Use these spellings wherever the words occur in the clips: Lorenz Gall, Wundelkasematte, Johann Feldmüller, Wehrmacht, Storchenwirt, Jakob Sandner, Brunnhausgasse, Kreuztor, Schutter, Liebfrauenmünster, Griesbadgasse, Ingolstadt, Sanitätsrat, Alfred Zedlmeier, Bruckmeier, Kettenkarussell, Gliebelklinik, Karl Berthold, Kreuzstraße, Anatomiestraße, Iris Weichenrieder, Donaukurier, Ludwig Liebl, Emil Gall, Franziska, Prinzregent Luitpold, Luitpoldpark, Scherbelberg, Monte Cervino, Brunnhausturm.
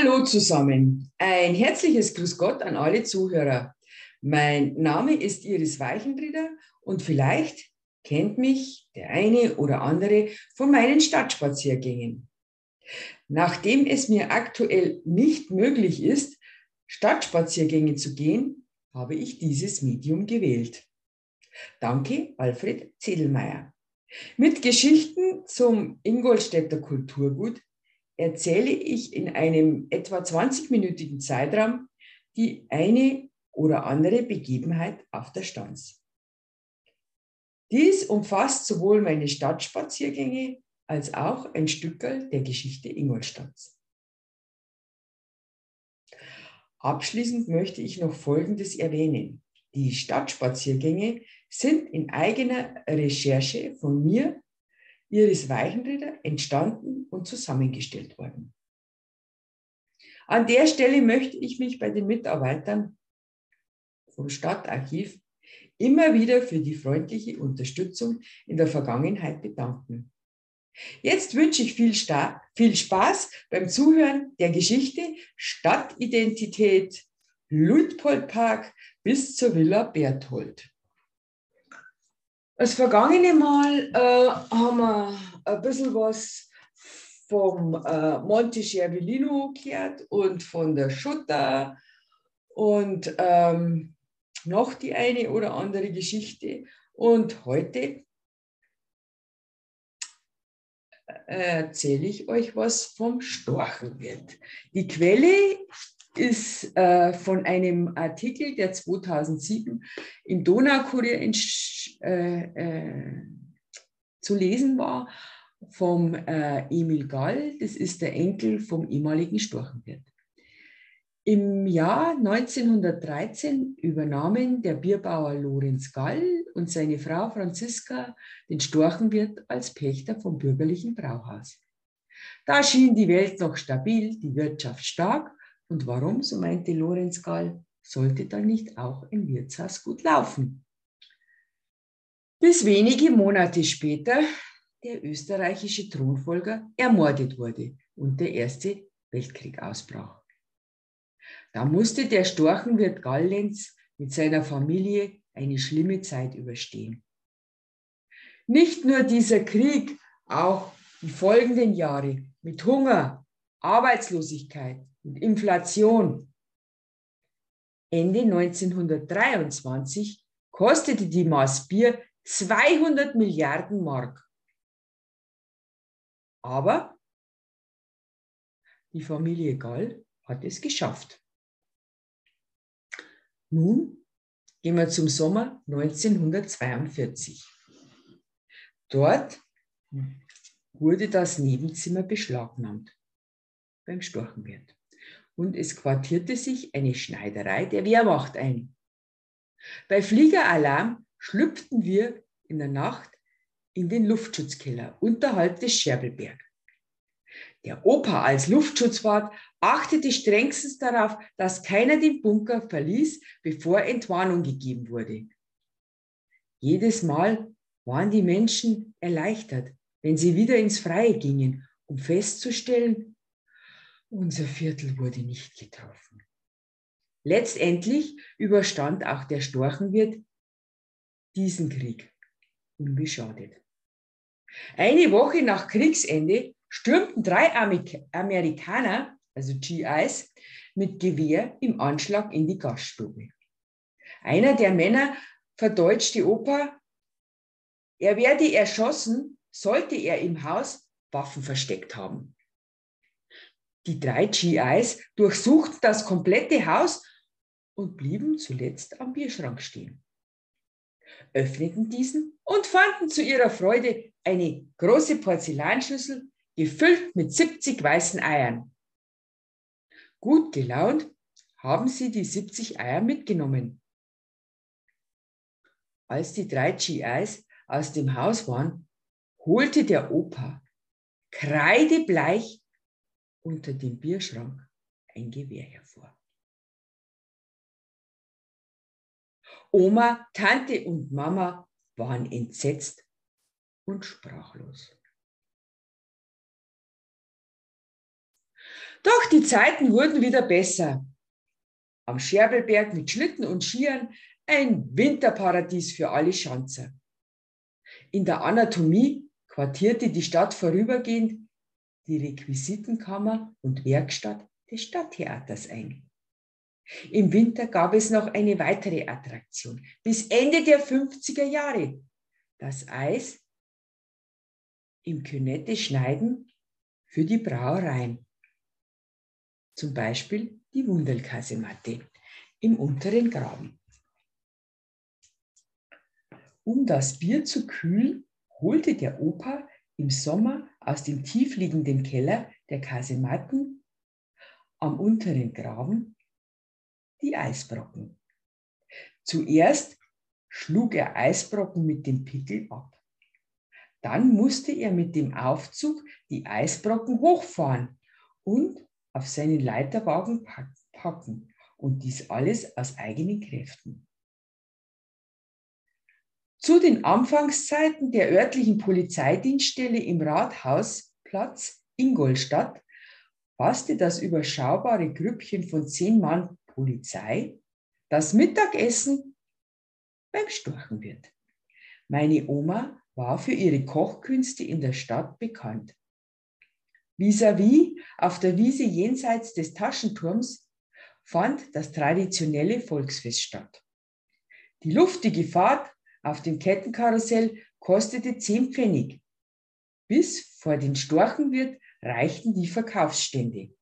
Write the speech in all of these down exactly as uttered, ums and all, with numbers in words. Hallo zusammen, ein herzliches Grüß Gott an alle Zuhörer. Mein Name ist Iris Weichenrieder und vielleicht kennt mich der eine oder andere von meinen Stadtspaziergängen. Nachdem es mir aktuell nicht möglich ist, Stadtspaziergänge zu gehen, habe ich dieses Medium gewählt. Danke, Alfred Zedlmeier. Mit Geschichten zum Ingolstädter Kulturgut erzähle ich in einem etwa zwanzigminütigen Zeitraum die eine oder andere Begebenheit auf der Stanz. Dies umfasst sowohl meine Stadtspaziergänge als auch ein Stückerl der Geschichte Ingolstads. Abschließend möchte ich noch Folgendes erwähnen. Die Stadtspaziergänge sind in eigener Recherche von mir, Iris Weichenrieder, entstanden und zusammengestellt worden. An der Stelle möchte ich mich bei den Mitarbeitern vom Stadtarchiv immer wieder für die freundliche Unterstützung in der Vergangenheit bedanken. Jetzt wünsche ich viel, viel Spaß beim Zuhören der Geschichte Stadtidentität Luitpoldpark bis zur Villa Berthold. Das vergangene Mal äh, haben wir ein bisschen was vom äh, Monte Cervino gehört und von der Schutter und ähm, noch die eine oder andere Geschichte. Und heute erzähle ich euch was vom Storchenwirt. Die Quelle ist äh, von einem Artikel, der zweitausendsieben im Donaukurier in, äh, äh, zu lesen war, vom äh, Emil Gall. Das ist der Enkel vom ehemaligen Storchenwirt. Im Jahr neunzehnhundertdreizehn übernahmen der Bierbauer Lorenz Gall und seine Frau Franziska den Storchenwirt als Pächter vom bürgerlichen Brauhaus. Da schien die Welt noch stabil, die Wirtschaft stark. Und warum, so meinte Lorenz Gall, sollte dann nicht auch ein Wirtshaus gut laufen? Bis wenige Monate später der österreichische Thronfolger ermordet wurde und der Erste Weltkrieg ausbrach. Da musste der Storchenwirt Gallenz mit seiner Familie eine schlimme Zeit überstehen. Nicht nur dieser Krieg, auch die folgenden Jahre mit Hunger, Arbeitslosigkeit, Inflation. Ende neunzehnhundertdreiundzwanzig kostete die Maß Bier zweihundert Milliarden Mark. Aber die Familie Gall hat es geschafft. Nun gehen wir zum Sommer neunzehnhundertzweiundvierzig. Dort wurde das Nebenzimmer beschlagnahmt beim Storchenwirt. Und es quartierte sich eine Schneiderei der Wehrmacht ein. Bei Fliegeralarm schlüpften wir in der Nacht in den Luftschutzkeller unterhalb des Scherbelberg. Der Opa als Luftschutzwart achtete strengstens darauf, dass keiner den Bunker verließ, bevor Entwarnung gegeben wurde. Jedes Mal waren die Menschen erleichtert, wenn sie wieder ins Freie gingen, um festzustellen, unser Viertel wurde nicht getroffen. Letztendlich überstand auch der Storchenwirt diesen Krieg unbeschadet. Eine Woche nach Kriegsende stürmten drei Amerikaner, also G Is, mit Gewehr im Anschlag in die Gaststube. Einer der Männer verdeutschte Opa, er werde erschossen, sollte er im Haus Waffen versteckt haben. Die drei G Is durchsuchten das komplette Haus und blieben zuletzt am Bierschrank stehen, öffneten diesen und fanden zu ihrer Freude eine große Porzellanschüssel, gefüllt mit siebzig weißen Eiern. Gut gelaunt haben sie die siebzig Eier mitgenommen. Als die drei G Is aus dem Haus waren, holte der Opa kreidebleich unter dem Bierschrank ein Gewehr hervor. Oma, Tante und Mama waren entsetzt und sprachlos. Doch die Zeiten wurden wieder besser. Am Scherbelberg mit Schlitten und Skiern ein Winterparadies für alle Schanzer. In der Anatomie quartierte die Stadt vorübergehend die Requisitenkammer und Werkstatt des Stadttheaters ein. Im Winter gab es noch eine weitere Attraktion bis Ende der fünfziger Jahre. Das Eis im Künette schneiden für die Brauereien. Zum Beispiel die Wundelkasematte im unteren Graben. Um das Bier zu kühlen, holte der Opa im Sommer aus dem tiefliegenden Keller der Kasematten am unteren Graben die Eisbrocken. Zuerst schlug er Eisbrocken mit dem Pickel ab. Dann musste er mit dem Aufzug die Eisbrocken hochfahren und auf seinen Leiterwagen packen, und dies alles aus eigenen Kräften. Zu den Anfangszeiten der örtlichen Polizeidienststelle im Rathausplatz Ingolstadt fasste das überschaubare Grüppchen von zehn Mann Polizei das Mittagessen beim Storchenwirt. Meine Oma war für ihre Kochkünste in der Stadt bekannt. Vis-à-vis auf der Wiese jenseits des Taschenturms fand das traditionelle Volksfest statt. Die luftige Fahrt auf dem Kettenkarussell kostete zehn Pfennig. Bis vor den Storchenwirt reichten die Verkaufsstände.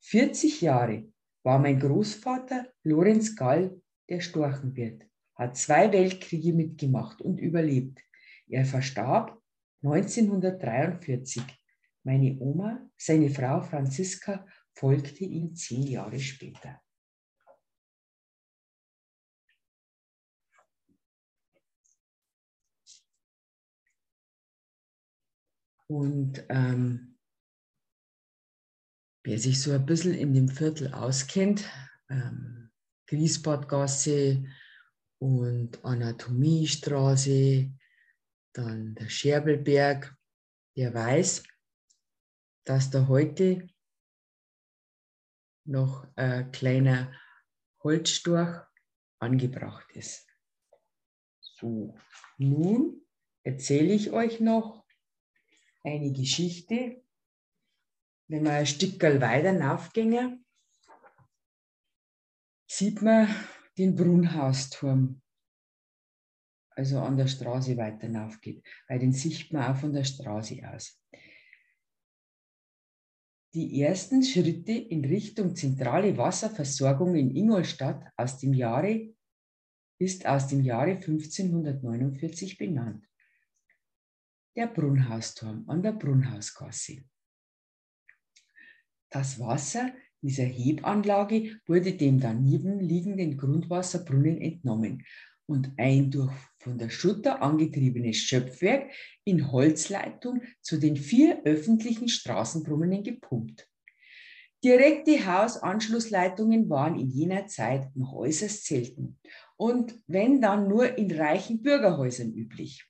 vierzig Jahre war mein Großvater Lorenz Gall der Storchenwirt, hat zwei Weltkriege mitgemacht und überlebt. Er verstarb neunzehnhundertdreiundvierzig. Meine Oma, seine Frau Franziska, folgte ihm zehn Jahre später. Und ähm, wer sich so ein bisschen in dem Viertel auskennt, ähm, Griesbadgasse und Anatomiestraße, dann der Scherbelberg, der weiß, dass da heute noch ein kleiner Holzstorch angebracht ist. So, nun erzähle ich euch noch eine Geschichte. Wenn man ein Stückerl weiter raufgehen, sieht man den Brunnhausturm. Also an der Straße weiter hinauf geht, weil den sieht man auch von der Straße aus. Die ersten Schritte in Richtung zentrale Wasserversorgung in Ingolstadt aus dem Jahre, ist aus dem Jahre fünfzehnhundertneunundvierzig benannt. Der Brunnhausturm an der Brunnhausgasse. Das Wasser dieser Hebanlage wurde dem daneben liegenden Grundwasserbrunnen entnommen und ein durch von der Schutter angetriebenes Schöpfwerk in Holzleitung zu den vier öffentlichen Straßenbrunnen gepumpt. Direkte Hausanschlussleitungen waren in jener Zeit noch äußerst selten und wenn dann nur in reichen Bürgerhäusern üblich.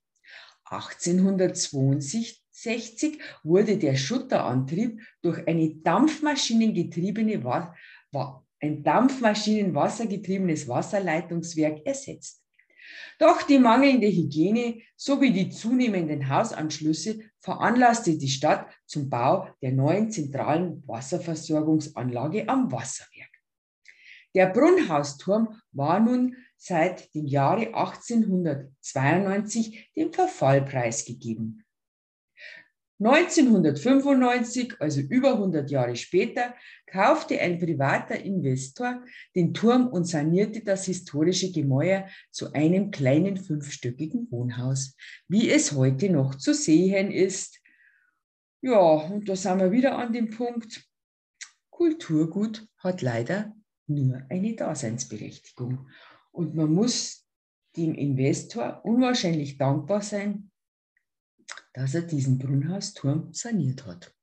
achtzehnhundertzweiundsechzig wurde der Schutterantrieb durch eine dampfmaschinengetriebene Wa- Wa- ein dampfmaschinenwassergetriebenes Wasserleitungswerk ersetzt. Doch die mangelnde Hygiene sowie die zunehmenden Hausanschlüsse veranlasste die Stadt zum Bau der neuen zentralen Wasserversorgungsanlage am Wasserwerk. Der Brunnhausturm war nun seit dem Jahre achtzehnhundertzweiundneunzig dem Verfall preisgegeben. neunzehnhundertfünfundneunzig, also über hundert Jahre später, kaufte ein privater Investor den Turm und sanierte das historische Gemäuer zu einem kleinen fünfstöckigen Wohnhaus, wie es heute noch zu sehen ist. Ja, und da sind wir wieder an dem Punkt. Kulturgut hat leider nur eine Daseinsberechtigung. Und man muss dem Investor unwahrscheinlich dankbar sein, dass er diesen Brunnhausturm saniert hat.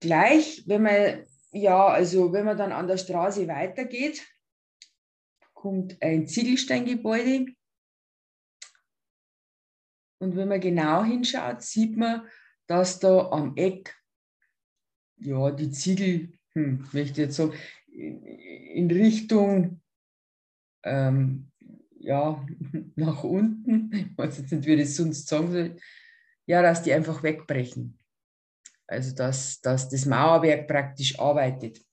Gleich, wenn man, ja, also wenn man dann an der Straße weitergeht, kommt ein Ziegelsteingebäude Und wenn man genau hinschaut, sieht man, dass da am Eck, ja, die Ziegel, hm, möchte ich jetzt sagen, in Richtung, ähm, ja, nach unten, ich weiß jetzt nicht, wie ich das sonst sagen soll, ja, dass die einfach wegbrechen. Also, dass, dass das Mauerwerk praktisch arbeitet.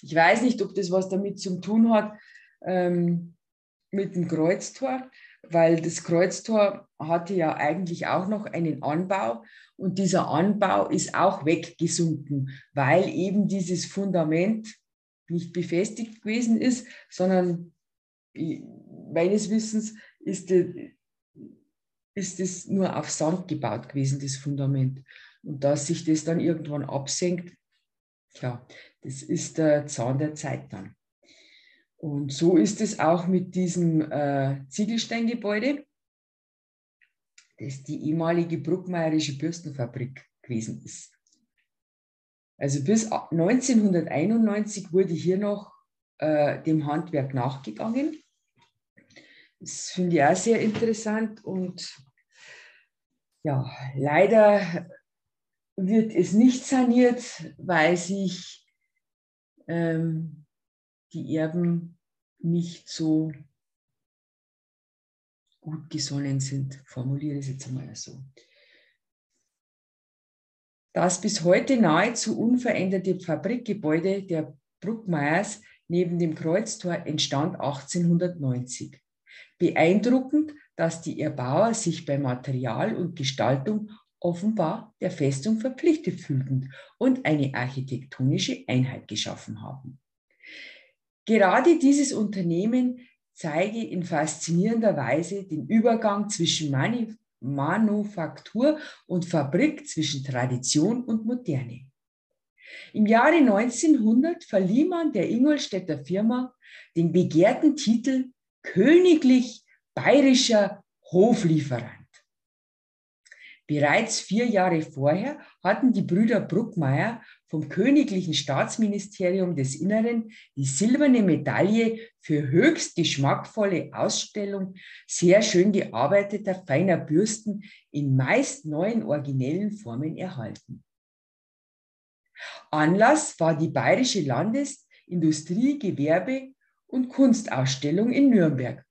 Ich weiß nicht, ob das was damit zu tun hat, ähm, mit dem Kreuztor, weil das Kreuztor hatte ja eigentlich auch noch einen Anbau und dieser Anbau ist auch weggesunken, weil eben dieses Fundament nicht befestigt gewesen ist, sondern meines Wissens ist es nur auf Sand gebaut gewesen, das Fundament. Und dass sich das dann irgendwann absenkt, klar, das ist der Zahn der Zeit dann. Und so ist es auch mit diesem äh, Ziegelsteingebäude. Das ist die ehemalige bruckmeierische Bürstenfabrik gewesen ist. Also bis neunzehnhunderteinundneunzig wurde hier noch äh, dem Handwerk nachgegangen. Das finde ich auch sehr interessant. Und ja, leider wird es nicht saniert, weil sich ähm, die Erben nicht so gut gesonnen sind, formuliere es jetzt einmal so. Das bis heute nahezu unveränderte Fabrikgebäude der Bruckmeiers neben dem Kreuztor entstand achtzehnhundertneunzig. Beeindruckend, dass die Erbauer sich bei Material und Gestaltung offenbar der Festung verpflichtet fühlten und eine architektonische Einheit geschaffen haben. Gerade dieses Unternehmen zeige in faszinierender Weise den Übergang zwischen Manufaktur und Fabrik, zwischen Tradition und Moderne. Im Jahre neunzehnhundert verlieh man der Ingolstädter Firma den begehrten Titel Königlich Bayerischer Hoflieferant. Bereits vier Jahre vorher hatten die Brüder Bruckmeier vom Königlichen Staatsministerium des Inneren die silberne Medaille für höchst geschmackvolle Ausstellung sehr schön gearbeiteter feiner Bürsten in meist neuen originellen Formen erhalten. Anlass war die Bayerische Landesindustrie-, Gewerbe- und Kunstausstellung in Nürnberg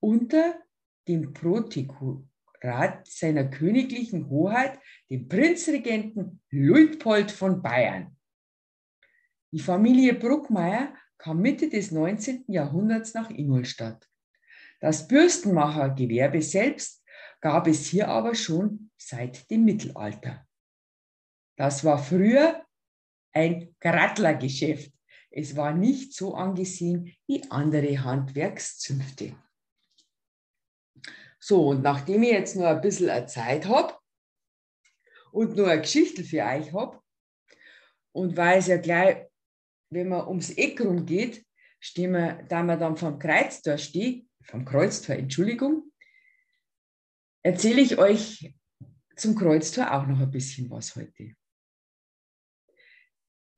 unter dem Protektorat seiner königlichen Hoheit, dem Prinzregenten Luitpold von Bayern. Die Familie Bruckmeier kam Mitte des neunzehnten Jahrhunderts nach Ingolstadt. Das Bürstenmachergewerbe selbst gab es hier aber schon seit dem Mittelalter. Das war früher ein Grattlergeschäft. Es war nicht so angesehen wie andere Handwerkszünfte. So, und nachdem ich jetzt nur ein bisschen Zeit habe und nur eine Geschichte für euch habe, und weil es ja gleich, wenn man ums Eck rumgeht, stehen wir, da wir dann vom Kreuztor stehen, vom Kreuztor, Entschuldigung, erzähle ich euch zum Kreuztor auch noch ein bisschen was heute.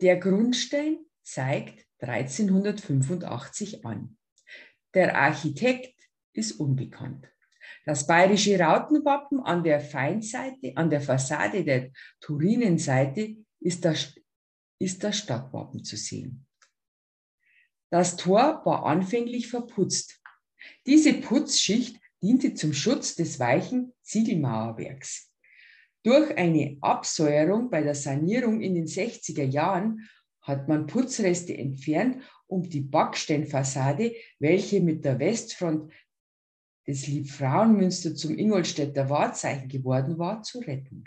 Der Grundstein zeigt dreizehnhundertfünfundachtzig an. Der Architekt ist unbekannt. Das bayerische Rautenwappen an der Feinseite, an der Fassade der Turinenseite ist das, ist das Stadtwappen zu sehen. Das Tor war anfänglich verputzt. Diese Putzschicht diente zum Schutz des weichen Ziegelmauerwerks. Durch eine Absäuerung bei der Sanierung in den sechziger Jahren hat man Putzreste entfernt, um die Backsteinfassade, welche mit der Westfront des Liebfrauenmünster zum Ingolstädter Wahrzeichen geworden war, zu retten.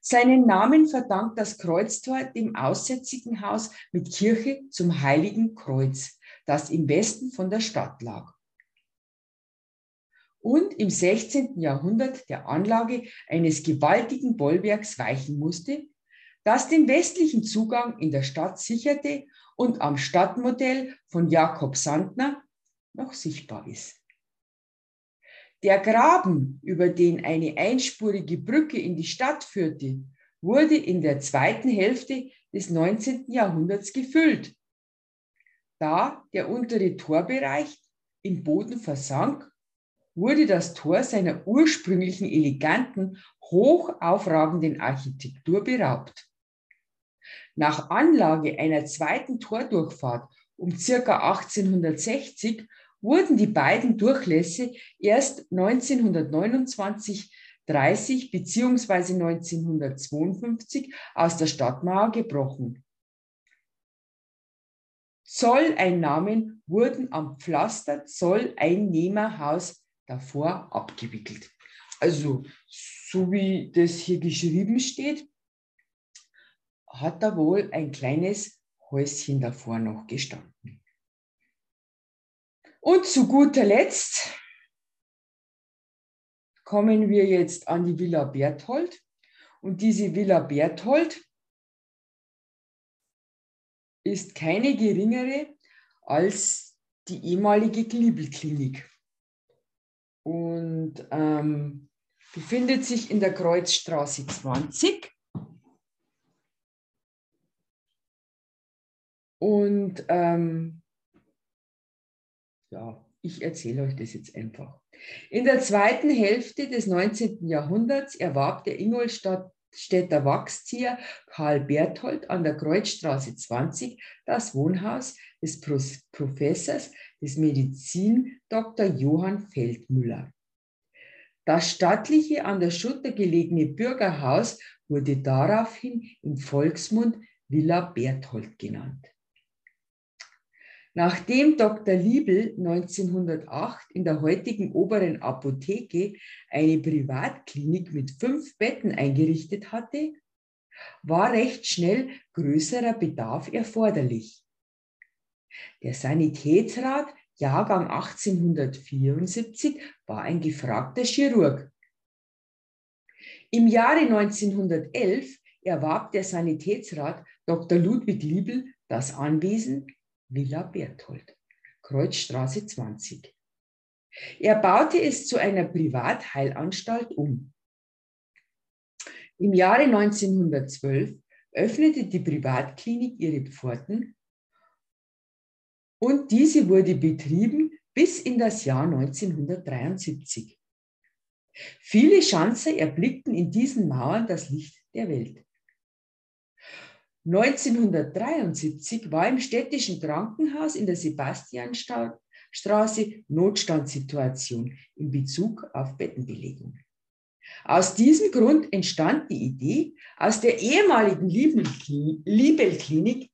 Seinen Namen verdankt das Kreuztor dem aussätzigen Haus mit Kirche zum Heiligen Kreuz, das im Westen von der Stadt lag. Und im sechzehnten Jahrhundert der Anlage eines gewaltigen Bollwerks weichen musste, das den westlichen Zugang in der Stadt sicherte und am Stadtmodell von Jakob Sandner noch sichtbar ist. Der Graben, über den eine einspurige Brücke in die Stadt führte, wurde in der zweiten Hälfte des neunzehnten Jahrhunderts gefüllt, da der untere Torbereich im Boden versank wurde das Tor seiner ursprünglichen eleganten, hochaufragenden Architektur beraubt. Nach Anlage einer zweiten Tordurchfahrt um ca. achtzehnhundertsechzig wurden die beiden Durchlässe erst neunzehnhundertneunundzwanzig dreißig bzw. neunzehnhundertzweiundfünfzig aus der Stadtmauer gebrochen. Zolleinnahmen wurden am Pflaster Zolleinnehmerhaus davor abgewickelt. Also, so wie das hier geschrieben steht, hat da wohl ein kleines Häuschen davor noch gestanden. Und zu guter Letzt kommen wir jetzt an die Villa Berthold. Und diese Villa Berthold ist keine geringere als die ehemalige Gliebelklinik und ähm, befindet sich in der Kreuzstraße zwanzig. Und ähm, ja, ich erzähle euch das jetzt einfach. In der zweiten Hälfte des neunzehnten Jahrhunderts erwarb der Ingolstädter Wachszieher Karl Berthold an der Kreuzstraße zwanzig das Wohnhaus des Professors des Medizindoktor Johann Feldmüller. Das stattliche, an der Schutter gelegene Bürgerhaus wurde daraufhin im Volksmund Villa Berthold genannt. Nachdem Doktor Liebl neunzehnhundertacht in der heutigen oberen Apotheke eine Privatklinik mit fünf Betten eingerichtet hatte, war recht schnell größerer Bedarf erforderlich. Der Sanitätsrat, Jahrgang achtzehnhundertvierundsiebzig, war ein gefragter Chirurg. Im Jahre neunzehnhundertelf erwarb der Sanitätsrat Doktor Ludwig Liebl das Anwesen Villa Berthold, Kreuzstraße zwanzig. Er baute es zu einer Privatheilanstalt um. Im Jahre neunzehnhundertzwölf öffnete die Privatklinik ihre Pforten und diese wurde betrieben bis in das Jahr neunzehnhundertdreiundsiebzig. Viele Schanzer erblickten in diesen Mauern das Licht der Welt. neunzehnhundertdreiundsiebzig war im städtischen Krankenhaus in der Sebastianstraße Notstandssituation in Bezug auf Bettenbelegung. Aus diesem Grund entstand die Idee, aus der ehemaligen Liebelklinik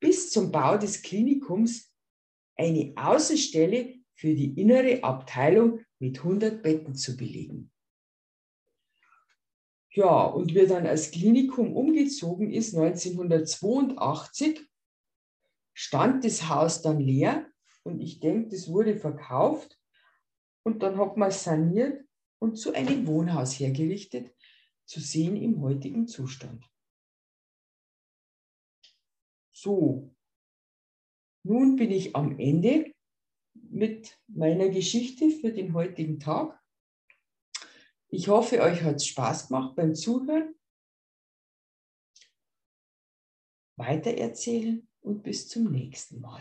bis zum Bau des Klinikums eine Außenstelle für die innere Abteilung mit hundert Betten zu belegen. Ja, und wie dann als Klinikum umgezogen ist, neunzehnhundertzweiundachtzig, stand das Haus dann leer und ich denke, das wurde verkauft und dann hat man es saniert und zu einem Wohnhaus hergerichtet, zu sehen im heutigen Zustand. So, nun bin ich am Ende mit meiner Geschichte für den heutigen Tag. Ich hoffe, euch hat es Spaß gemacht beim Zuhören. Weitererzählen und bis zum nächsten Mal.